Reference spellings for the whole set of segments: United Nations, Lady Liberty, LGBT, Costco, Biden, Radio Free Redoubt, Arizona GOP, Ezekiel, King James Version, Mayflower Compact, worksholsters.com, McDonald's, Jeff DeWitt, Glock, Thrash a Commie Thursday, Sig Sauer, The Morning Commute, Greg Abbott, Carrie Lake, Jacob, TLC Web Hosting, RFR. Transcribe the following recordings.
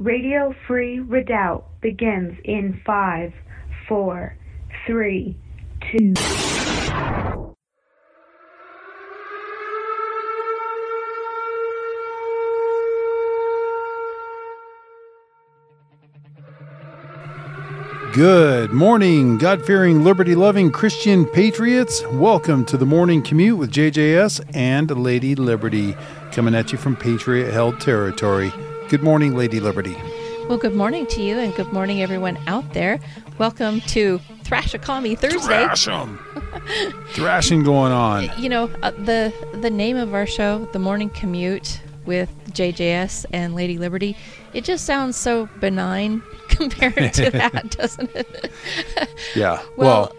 Radio Free Redoubt begins in 5, 4, 3, 2. Good morning, God-fearing, liberty-loving Christian patriots. Welcome to The Morning Commute with JJS and Lady Liberty, coming at you from Patriot-held territory. Good morning, Lady Liberty. Well, good morning to you, and good morning, everyone out there. Welcome to Thrash a Commie Thursday. Thrash 'em. Thrashing going on. You know, the name of our show, The Morning Commute with JJS and Lady Liberty, it just sounds so benign compared to that, doesn't it? Yeah. Well,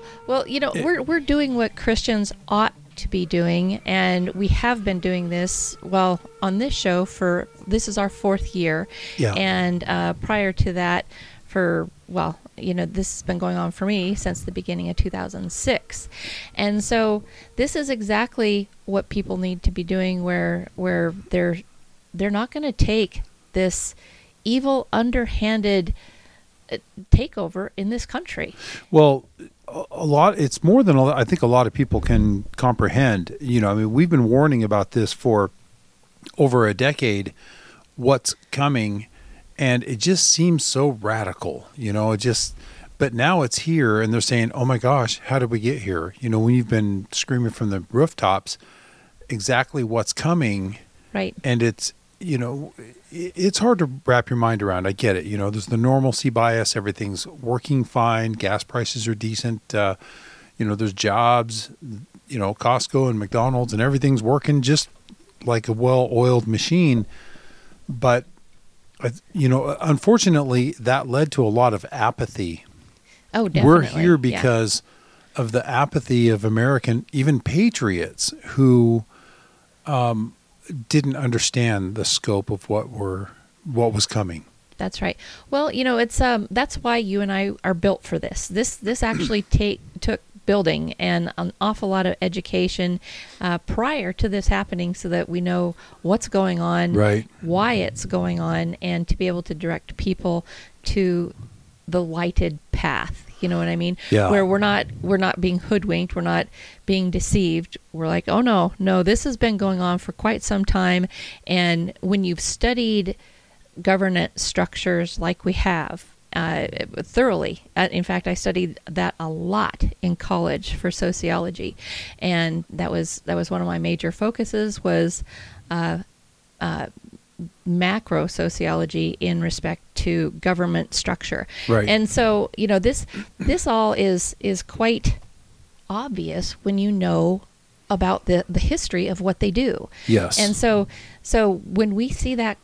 you know, we're doing what Christians ought to be doing, and we have been doing this, well, on this show for, this is our 4th year. Yeah. And prior to that, for, well, you know, this has been going on for me since the beginning of 2006. And so this is exactly what people need to be doing, where they're not going to take this evil, underhanded takeover in this country. Well, a lot, it's more than a lot, I think a lot of people can comprehend. You know, I mean, we've been warning about this for over a decade, what's coming, and it just seems so radical, you know, but now it's here, and they're saying, oh my gosh, how did we get here? You know, we've been screaming from the rooftops exactly what's coming. Right. And it's, you know, it's hard to wrap your mind around. I get it. You know, there's the normalcy bias. Everything's working fine. Gas prices are decent. You know, there's jobs, you know, Costco and McDonald's, and everything's working just like a well-oiled machine. But, you know, unfortunately, that led to a lot of apathy. Oh, definitely. We're here because of the apathy of American, even patriots who didn't understand the scope of what was coming. That's right. Well, you know, it's that's why you and I are built for this. This actually took building and an awful lot of education prior to this happening, so that we know what's going on, right, why it's going on, and to be able to direct people to the lighted path. You know what I mean? Yeah. Where we're not being hoodwinked, we're not being deceived. We're like, oh no, this has been going on for quite some time. And when you've studied governance structures like we have thoroughly, in fact, I studied that a lot in college for sociology, and that was one of my major focuses was macro sociology in respect to government structure. Right. And so, you know, this all is quite obvious when you know about the history of what they do. Yes. And so when we see that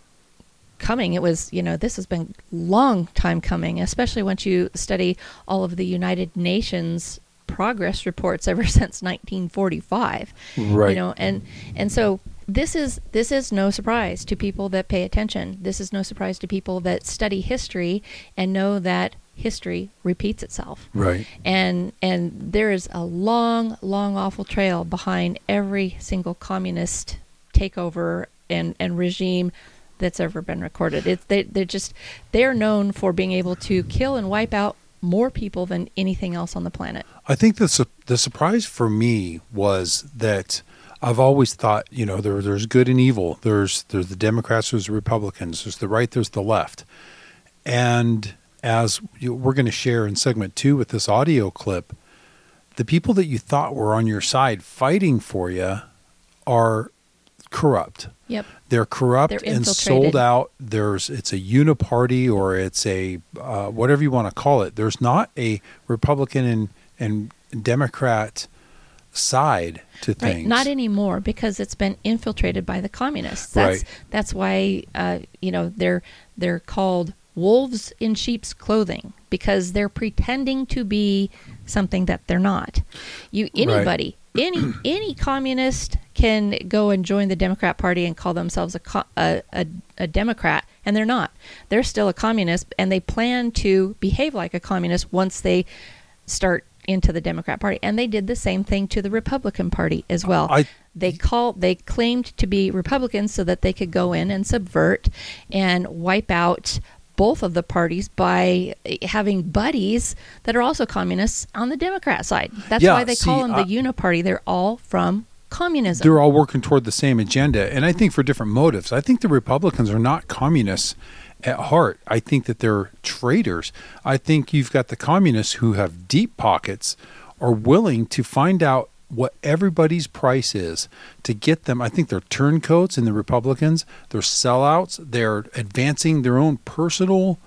coming, it was, you know, this has been long time coming, especially once you study all of the United Nations progress reports ever since 1945. Right. You know, and so this is no surprise to people that pay attention. This is no surprise to people that study history and know that history repeats itself. Right. And there is a long, long, awful trail behind every single communist takeover and regime that's ever been recorded. They're known for being able to kill and wipe out more people than anything else on the planet. I think the surprise for me was that I've always thought, you know, there's good and evil. There's the Democrats, there's the Republicans, there's the right, there's the left. And as we're going to share in segment 2 with this audio clip, the people that you thought were on your side fighting for you are corrupt. Yep. They're corrupt, they're and sold out. It's a uniparty, or it's a whatever you want to call it. There's not a Republican and Democrat side to things. Right. Not anymore, because it's been infiltrated by the communists. That's why you know, they're called wolves in sheep's clothing, because they're pretending to be something that they're not. Any communist can go and join the Democrat Party and call themselves a Democrat, and they're not. They're still a communist, and they plan to behave like a communist once they start into the Democrat Party. And they did the same thing to the Republican Party as well. They claimed to be Republicans so that they could go in and subvert and wipe out both of the parties by having buddies that are also communists on the Democrat side. That's why they call them the Uniparty. They're all from communism. They're all working toward the same agenda, and I think for different motives. I think the Republicans are not communists at heart. I think that they're traitors. I think you've got the communists who have deep pockets, are willing to find out what everybody's price is to get them. I think they're turncoats in the Republicans. They're sellouts. They're advancing their own personal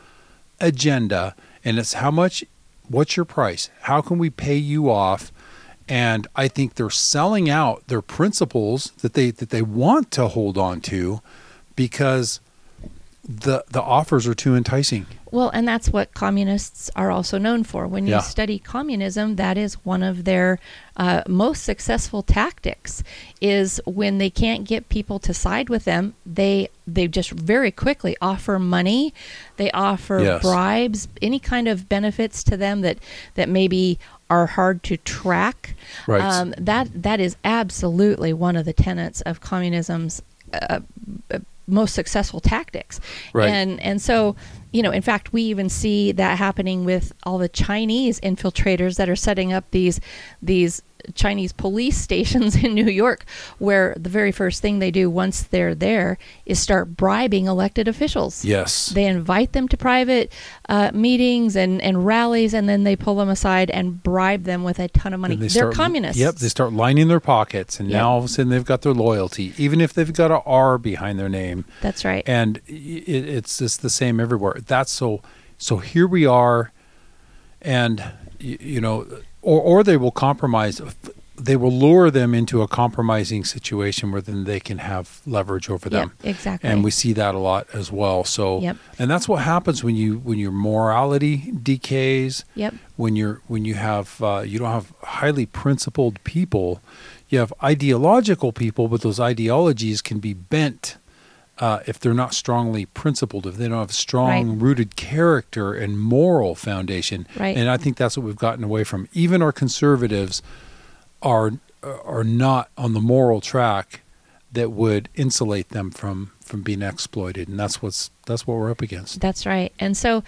agenda, and it's how much, what's your price? How can we pay you off? And I think they're selling out their principles that they want to hold on to because the offers are too enticing. Well, and that's what communists are also known for. When you study communism, that is one of their most successful tactics, is when they can't get people to side with them, they just very quickly offer money. They offer bribes, any kind of benefits to them that maybe are hard to track. Right. That is absolutely one of the tenets of communism's most successful tactics. Right. And so, you know, in fact, we even see that happening with all the Chinese infiltrators that are setting up these Chinese police stations in New York, where the very first thing they do once they're there is start bribing elected officials. Yes. They invite them to private meetings and rallies, and then they pull them aside and bribe them with a ton of money. They're communists. Yep. They start lining their pockets, and now all of a sudden they've got their loyalty, even if they've got an R behind their name. That's right. And it's just the same everywhere. That's so here we are, and you know, or they will compromise. They will lure them into a compromising situation where then they can have leverage over them. Yep, exactly. And we see that a lot as well. So, and that's what happens when your morality decays. Yep. When you have you don't have highly principled people, you have ideological people, but those ideologies can be bent if they're not strongly principled, if they don't have strong rooted character and moral foundation. Right. And I think that's what we've gotten away from. Even our conservatives are not on the moral track that would insulate them from being exploited. And that's what we're up against. That's right. And so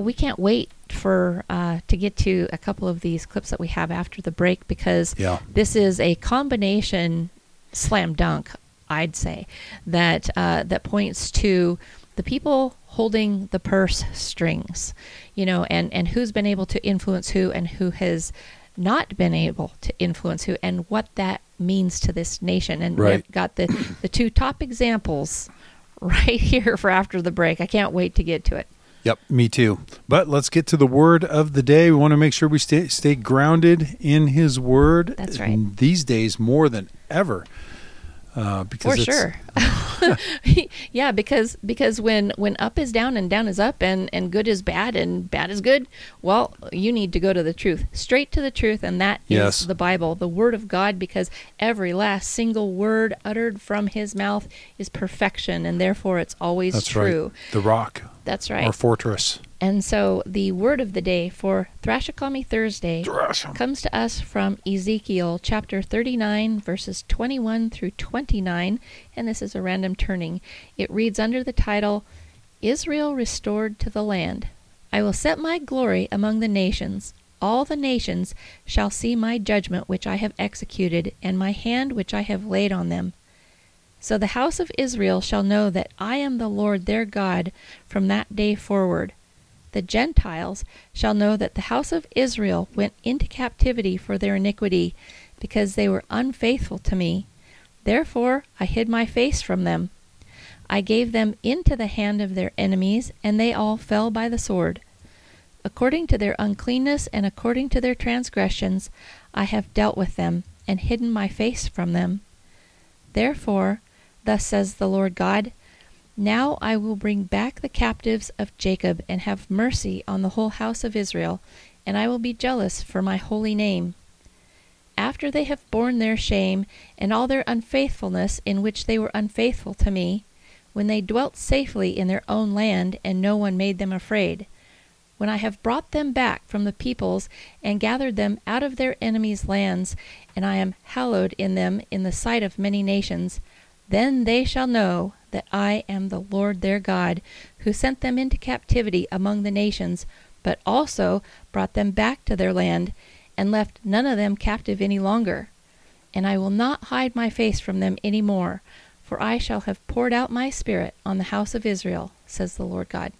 we can't wait for to get to a couple of these clips that we have after the break, because this is a combination slam dunk, I'd say, that points to the people holding the purse strings, you know, and who's been able to influence who and who has not been able to influence who, and what that means to this nation. And we've got the two top examples right here for after the break. I can't wait to get to it. Yep, me too. But let's get to the word of the day. We want to make sure we stay grounded in his word. That's right. These days more than ever. Because yeah, because when up is down and down is up and good is bad and bad is good, well, you need to go to the truth, straight to the truth, and that is the Bible, the Word of God, because every last single word uttered from His mouth is perfection, and therefore it's always true. Right. The rock. That's right. Our fortress. And so the word of the day for Thrash a Commie Thursday comes to us from Ezekiel chapter 39, verses 21 through 29. And this is a random turning. It reads under the title, Israel Restored to the Land. I will set my glory among the nations. All the nations shall see my judgment which I have executed, and my hand which I have laid on them. So the house of Israel shall know that I am the Lord their God from that day forward. The Gentiles shall know that the house of Israel went into captivity for their iniquity, because they were unfaithful to me. Therefore I hid my face from them. I gave them into the hand of their enemies, and they all fell by the sword. According to their uncleanness and according to their transgressions, I have dealt with them, and hidden my face from them. Therefore, thus says the Lord God, now I will bring back the captives of Jacob and have mercy on the whole house of Israel, and I will be jealous for my holy name. After they have borne their shame and all their unfaithfulness in which they were unfaithful to me, when they dwelt safely in their own land and no one made them afraid, when I have brought them back from the peoples and gathered them out of their enemies' lands, and I am hallowed in them in the sight of many nations, then they shall know that I am the Lord their God, who sent them into captivity among the nations, but also brought them back to their land, and left none of them captive any longer. And I will not hide my face from them any more, for I shall have poured out my spirit on the house of Israel, says the Lord God."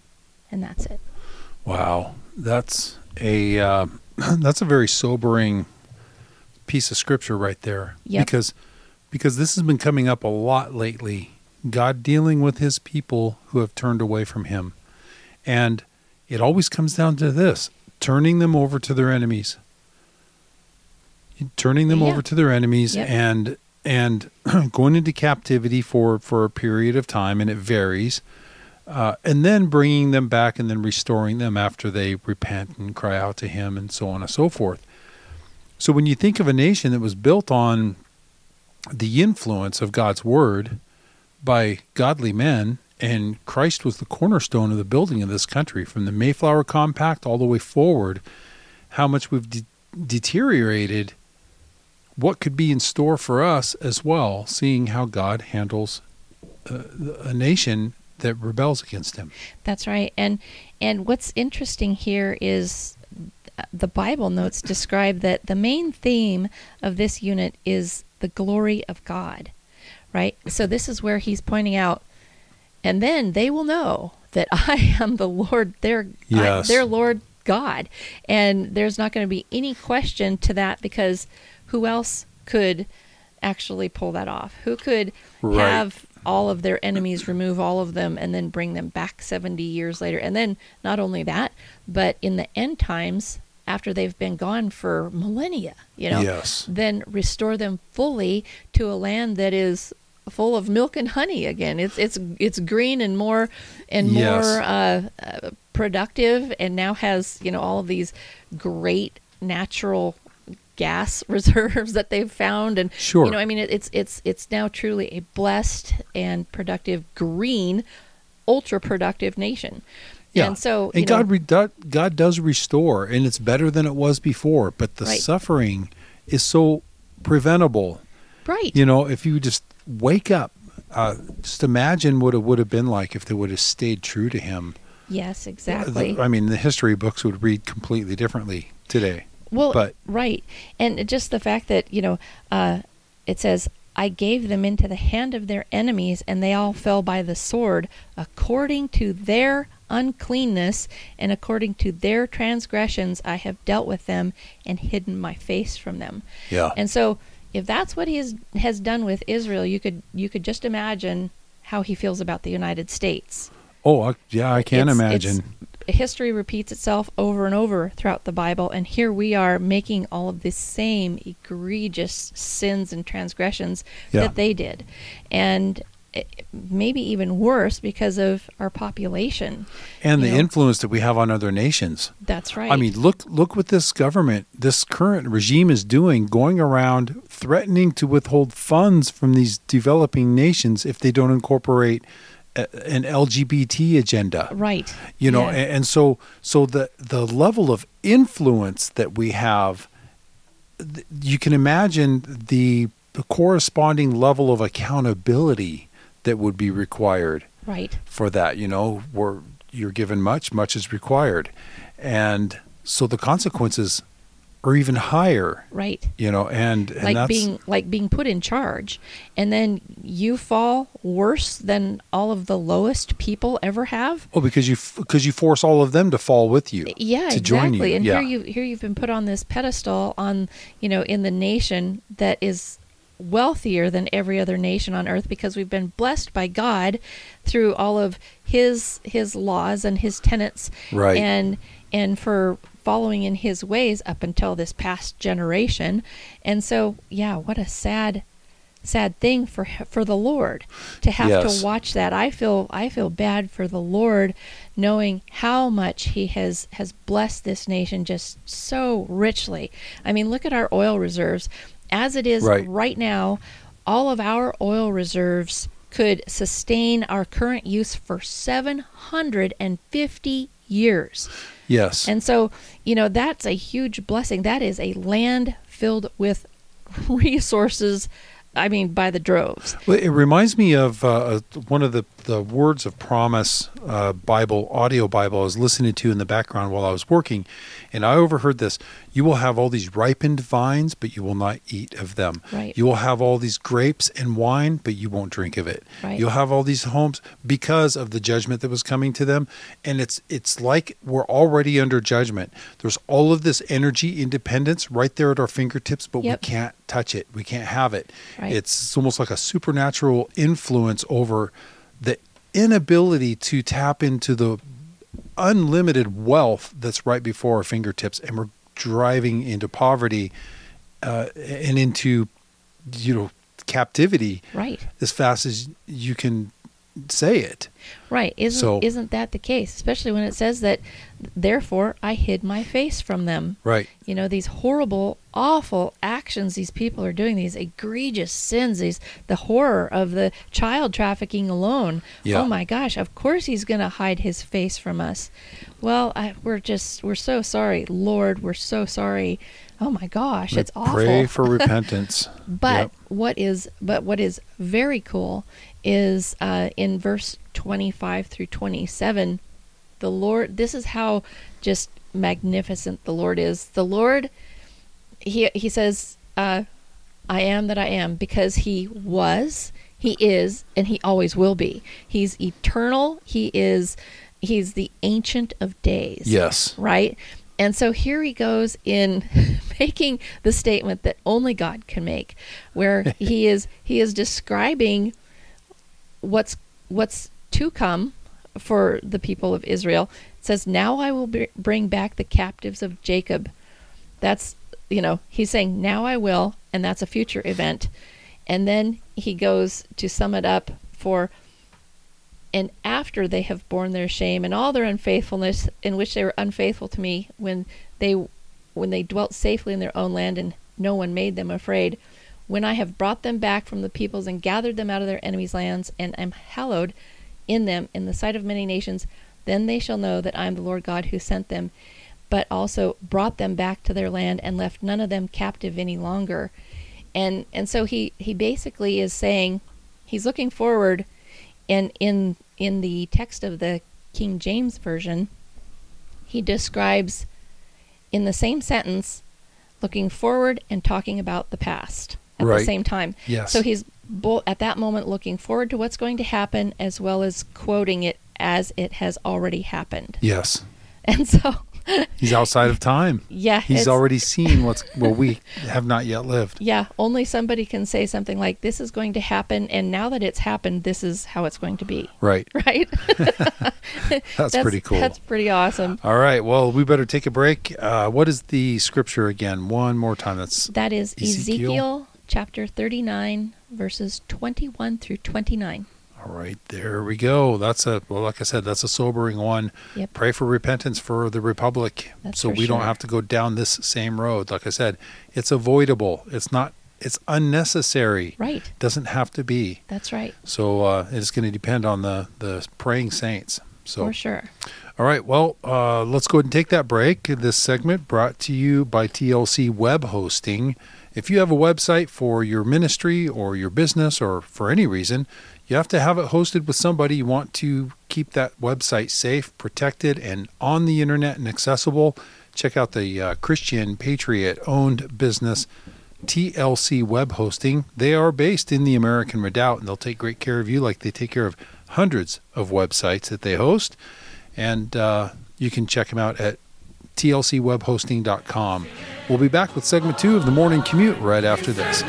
And that's it. Wow. That's a very sobering piece of scripture right there. Yep. Because this has been coming up a lot lately. God dealing with his people who have turned away from him. And it always comes down to this, turning them over to their enemies. Turning them over to their enemies and going into captivity for a period of time, and it varies. And then bringing them back and then restoring them after they repent and cry out to him and so on and so forth. So when you think of a nation that was built on the influence of God's word by godly men, and Christ was the cornerstone of the building of this country, from the Mayflower Compact all the way forward, how much we've deteriorated, what could be in store for us as well, seeing how God handles a nation that rebels against him. That's right. And what's interesting here is the Bible notes describe that the main theme of this unit is the glory of God, right? So this is where he's pointing out, and then they will know that I am the Lord, their Lord God. And there's not going to be any question to that, because who else could actually pull that off? Who could have all of their enemies, remove all of them, and then bring them back 70 years later? And then not only that, but in the end times, after they've been gone for millennia, then restore them fully to a land that is full of milk and honey again. It's green and more productive, and now has, all of these great natural gas reserves that they've found. And, it's now truly a blessed and productive, green, ultra productive nation. Yeah. And so, God does restore, and it's better than it was before, but the suffering is so preventable. Right. If you just wake up, just imagine what it would have been like if they would have stayed true to him. Yes, exactly. The history books would read completely differently today. And just the fact that, it says, "I gave them into the hand of their enemies, and they all fell by the sword, according to their uncleanness, and according to their transgressions I have dealt with them, and hidden my face from them." Yeah. And so, if that's what he has done with Israel, you could just imagine how he feels about the United States. Oh, yeah, I can imagine. History repeats itself over and over throughout the Bible, and here we are making all of the same egregious sins and transgressions that they did. And maybe even worse because of our population. And the influence that we have on other nations. That's right. Look what this government, this current regime is doing, going around threatening to withhold funds from these developing nations if they don't incorporate an LGBT agenda. Right. And so the level of influence that we have, you can imagine the corresponding level of accountability that would be required for that, where you're given much, much is required. And so the consequences are even higher. Right. And that's being put in charge, and then you fall worse than all of the lowest people ever have. Oh, because you force all of them to fall with you. Yeah, to exactly. Join you. And here you've been put on this pedestal on, in the nation that is wealthier than every other nation on earth, because we've been blessed by God through all of his laws and his tenets, and for following in his ways up until this past generation. And so, what a sad thing for the Lord to have to watch that. I feel bad for the Lord, knowing how much he has blessed this nation just so richly. Look at our oil reserves. As it is right now, all of our oil reserves could sustain our current use for 750 years. Yes. And so, that's a huge blessing. That is a land filled with resources I mean, by the droves. Well, it reminds me of one of the Words of Promise Bible, audio Bible, I was listening to in the background while I was working, and I overheard this. You will have all these ripened vines, but you will not eat of them. Right. You will have all these grapes and wine, but you won't drink of it. Right. You'll have all these homes because of the judgment that was coming to them. And it's like we're already under judgment. There's all of this energy independence right there at our fingertips, but we can't touch it. We can't have it. Right. It's almost like a supernatural influence over the inability to tap into the unlimited wealth that's right before our fingertips, and we're driving into poverty and into captivity as fast as you can say it. Right. Isn't that the case? Especially when it says that, therefore, I hid my face from them. Right. These horrible, awful actions these people are doing, these egregious sins, the horror of the child trafficking alone. Yeah. Oh my gosh, of course he's going to hide his face from us. Well, we're so sorry, Lord, we're so sorry. Oh my gosh, it's awful. Pray for repentance. But what is very cool is in verse 25 through 27, the Lord, this is how just magnificent the Lord is. The Lord, he says, I am that I am, because he was, he is, and he always will be. He's eternal. He's the Ancient of Days. Yes. Right? And so here he goes in making the statement that only God can make, where he is describing what's to come for the people of Israel. It says, now I will bring back the captives of Jacob. That's, he's saying, now I will, and that's a future event. And then he goes to sum it up for, and after they have borne their shame and all their unfaithfulness, in which they were unfaithful to me, when they dwelt safely in their own land and no one made them afraid, when I have brought them back from the peoples and gathered them out of their enemies' lands, and am hallowed in them in the sight of many nations, then they shall know that I am the Lord God who sent them, but also brought them back to their land and left none of them captive any longer. And so he basically is saying, he's looking forward, and in the text of the King James Version, he describes in the same sentence, looking forward and talking about the past at the same time. Yes. So he's at that moment looking forward to what's going to happen, as well as quoting it as it has already happened. Yes. And so he's outside of time. Yeah. He's already seen what we have not yet lived. Yeah. Only somebody can say something like, this is going to happen, and now that it's happened, this is how it's going to be. Right. Right? That's pretty cool. That's pretty awesome. All right. Well, we better take a break. What is the scripture again? One more time. That is Ezekiel chapter 39, verses 21 through 29. All right, there we go. That's like I said, that's a sobering one. Yep. Pray for repentance for the republic, so we don't have to go down this same road. Like I said, it's avoidable. It's not. It's unnecessary. Right. Doesn't have to be. That's right. So it's going to depend on the praying saints. So for sure. All right. Well, let's go ahead and take that break. This segment brought to you by TLC Web Hosting. If you have a website for your ministry or your business or for any reason, you have to have it hosted with somebody. You want to keep that website safe, protected, and on the internet and accessible. Check out the Christian Patriot-owned business, TLC Web Hosting. They are based in the American Redoubt, and they'll take great care of you like they take care of hundreds of websites that they host. And you can check them out at tlcwebhosting.com. We'll be back with segment 2 of The Morning Commute right after this.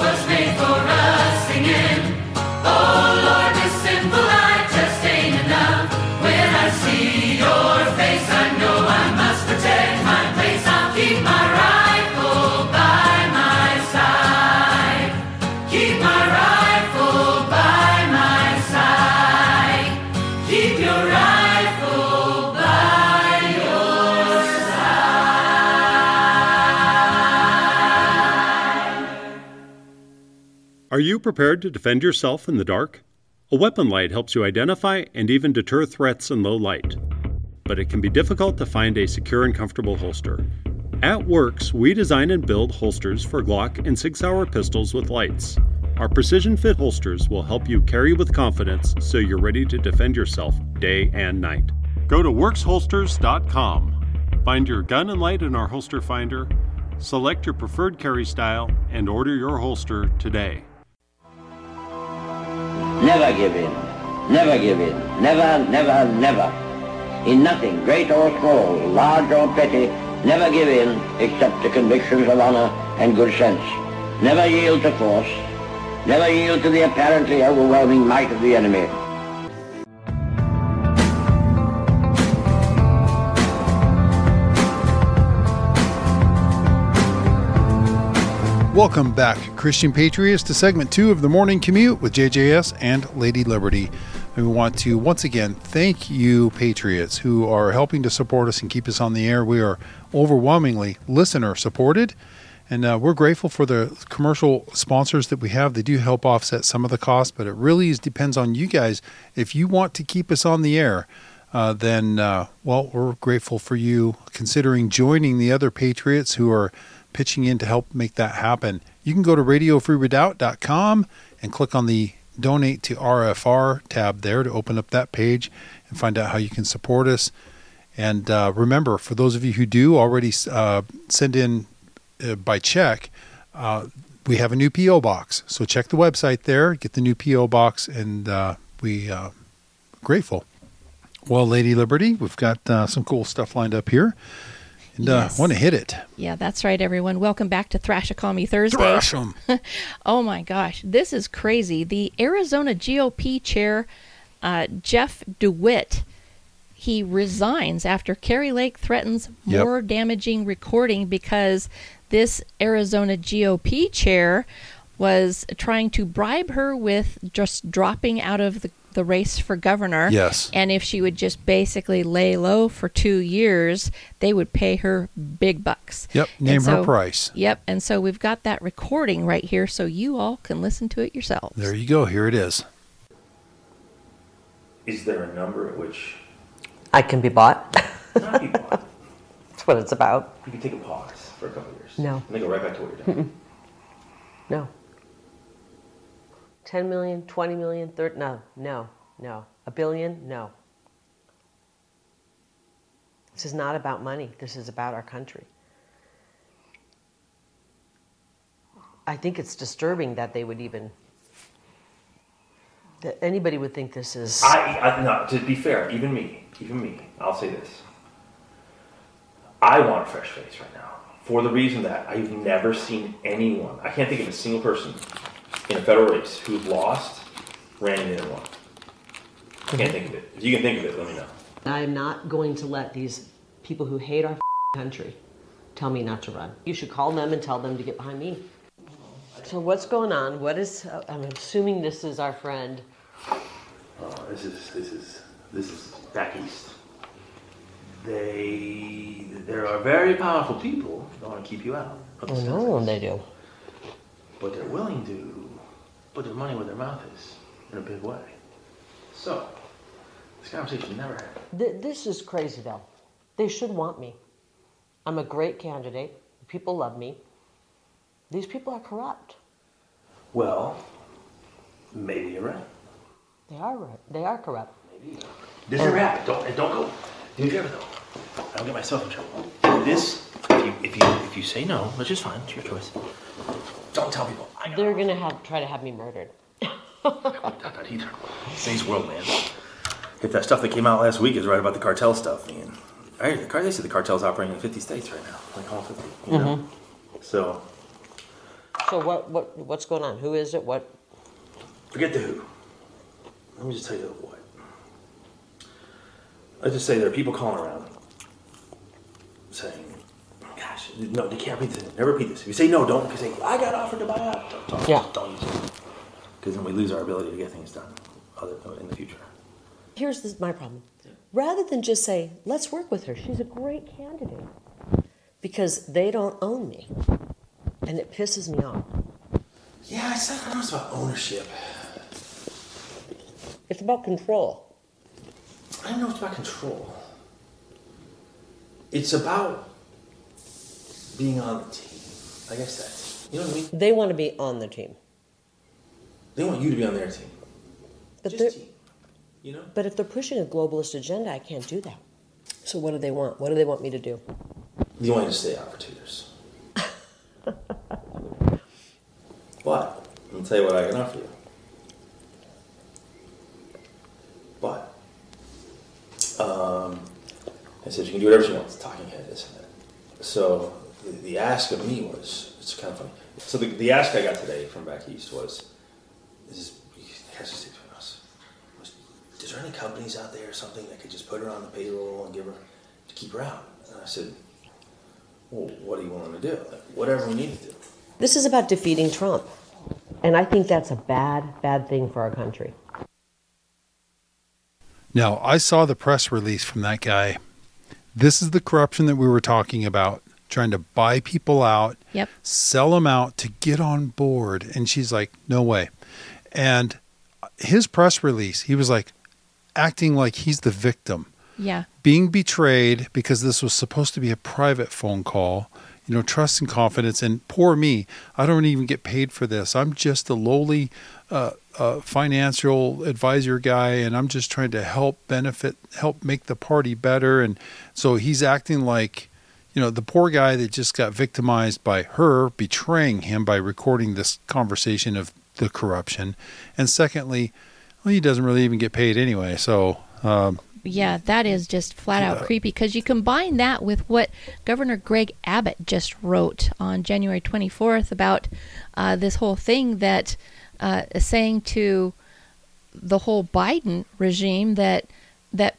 Are you prepared to defend yourself in the dark? A weapon light helps you identify and even deter threats in low light. But it can be difficult to find a secure and comfortable holster. At Works, we design and build holsters for Glock and Sig Sauer pistols with lights. Our precision fit holsters will help you carry with confidence so you're ready to defend yourself day and night. Go to worksholsters.com. Find your gun and light in our holster finder, select your preferred carry style, and order your holster today. Never give in. Never give in. Never, never, never. In nothing, great or small, large or petty, never give in except to convictions of honor and good sense. Never yield to force. Never yield to the apparently overwhelming might of the enemy. Welcome back, Christian Patriots, to segment 2 of The Morning Commute with JJS and Lady Liberty. And we want to once again thank you, Patriots, who are helping to support us and keep us on the air. We are overwhelmingly listener-supported, and we're grateful for the commercial sponsors that we have. They do help offset some of the costs, but it really depends on you guys. If you want to keep us on the air, then we're grateful for you considering joining the other Patriots who are pitching in to help make that happen. You can go to radiofreeredoubt.com and click on the Donate to RFR tab there to open up that page and find out how you can support us. And remember, for those of you who do already send in by check, we have a new P.O. box. So check the website there, get the new P.O. box, and we're grateful. Well, Lady Liberty, we've got some cool stuff lined up here. And yes. I want to hit it. Yeah, that's right, everyone. Welcome back to Thrash a Commie Thursday. Thrash 'em. Oh, my gosh. This is crazy. The Arizona GOP chair, Jeff DeWitt, he resigns after Carrie Lake threatens more damaging recording because this Arizona GOP chair was trying to bribe her with just dropping out of the race for governor. Yes. And if she would just basically lay low for 2 years, they would pay her big bucks. Yep. Her price. Yep. And so we've got that recording right here so you all can listen to it yourselves. There you go. Here it is. Is there a number at which I can be bought? Not be bought. That's what it's about. You can take a pause for a couple of years. No. And then go right back to what you're doing. Mm-mm. No. 10 million, 20 million, 30, no. A billion, no. This is not about money. This is about our country. I think it's disturbing that they would even, that anybody would think this is... No, to be fair, even me, I'll say this. I want a fresh face right now for the reason that I've never seen anyone, I can't think of a single person in a federal race who lost, ran in and won. I can't think of it. If you can think of it, let me know. I'm not going to let these people who hate our country tell me not to run. You should call them and tell them to get behind me. So what's going on? What is? I'm assuming this is our friend. This is back east. There are very powerful people that want to keep you out. Oh no, they do. But they're willing to put their money where their mouth is in a big way. So, this conversation never happened. This is crazy, though. They should want me. I'm a great candidate. People love me. These people are corrupt. Well, maybe you're right. They are right. They are corrupt. Maybe. This is a wrap. Don't go. Do you ever though? I don't get myself in trouble. This, if you say no, which is fine. It's your choice. Don't tell people. They're going to try to have me murdered. I wouldn't doubt that either. Today's world, man. If that stuff that came out last week is right about the cartel stuff, man. They say the cartel's operating in 50 states right now. Like all 50, you know? Mm-hmm. So what's going on? Who is it? What? Forget the who. Let me just tell you the what. Let's just say there are people calling around saying, gosh, no, they can't read this. Never repeat this. If you say no, don't. Because I got offered to buy out. Don't use it. Because then we lose our ability to get things done in the future. Here's my problem. Rather than just say, let's work with her. She's a great candidate. Because they don't own me. And it pisses me off. Yeah, I said it was about ownership. It's about control. I don't know if it's about control. It's about... being on the team. I guess that's... You know what I mean? They want to be on the team. They want you to be on their team. But just team, you know? But if they're pushing a globalist agenda, I can't do that. So what do they want? What do they want me to do? They want you to stay out for 2 years. But I'm gonna tell you what I can offer you. But I said you can do whatever you want. It's talking head, this and that. So the ask of me was, it's kind of funny. So the ask I got today from back east was, is there any companies out there or something that could just put her on the payroll and give her to keep her out? And I said, well, what are you willing to do? Like, whatever we need to do. This is about defeating Trump. And I think that's a bad, bad thing for our country. Now, I saw the press release from that guy. This is the corruption that we were talking about, trying to buy people out, sell them out to get on board. And she's like, no way. And his press release, he was like acting like he's the victim. Yeah. Being betrayed because this was supposed to be a private phone call, you know, trust and confidence. And poor me, I don't even get paid for this. I'm just a lowly financial advisor guy, and I'm just trying to help make the party better. And so he's acting like, you know, the poor guy that just got victimized by her betraying him by recording this conversation of the corruption. And secondly, well, he doesn't really even get paid anyway. So, yeah, that is just flat out creepy, because you combine that with what Governor Greg Abbott just wrote on January 24th about this whole thing that saying to the whole Biden regime that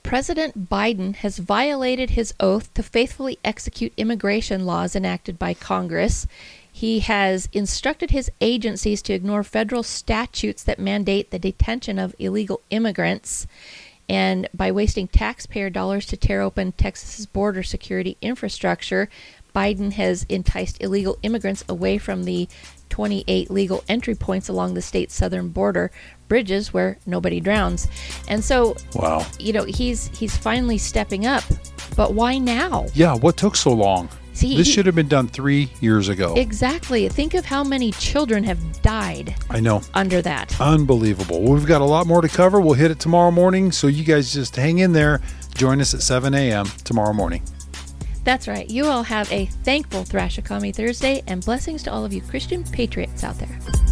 President Biden has violated his oath to faithfully execute immigration laws enacted by Congress. He has instructed his agencies to ignore federal statutes that mandate the detention of illegal immigrants, and by wasting taxpayer dollars to tear open Texas's border security infrastructure, Biden has enticed illegal immigrants away from the 28 legal entry points along the state's southern border bridges where nobody drowns. And so, wow, you know, he's finally stepping up. But why now? Yeah, what took so long? See, this should have been done 3 years ago. Exactly. Think of how many children have died. I know. Under that. Unbelievable. Well, we've got a lot more to cover. We'll hit it tomorrow morning. So you guys just hang in there. Join us at 7 a.m. tomorrow morning. That's right. You all have a thankful Thrash a Commie Thursday, and blessings to all of you Christian patriots out there.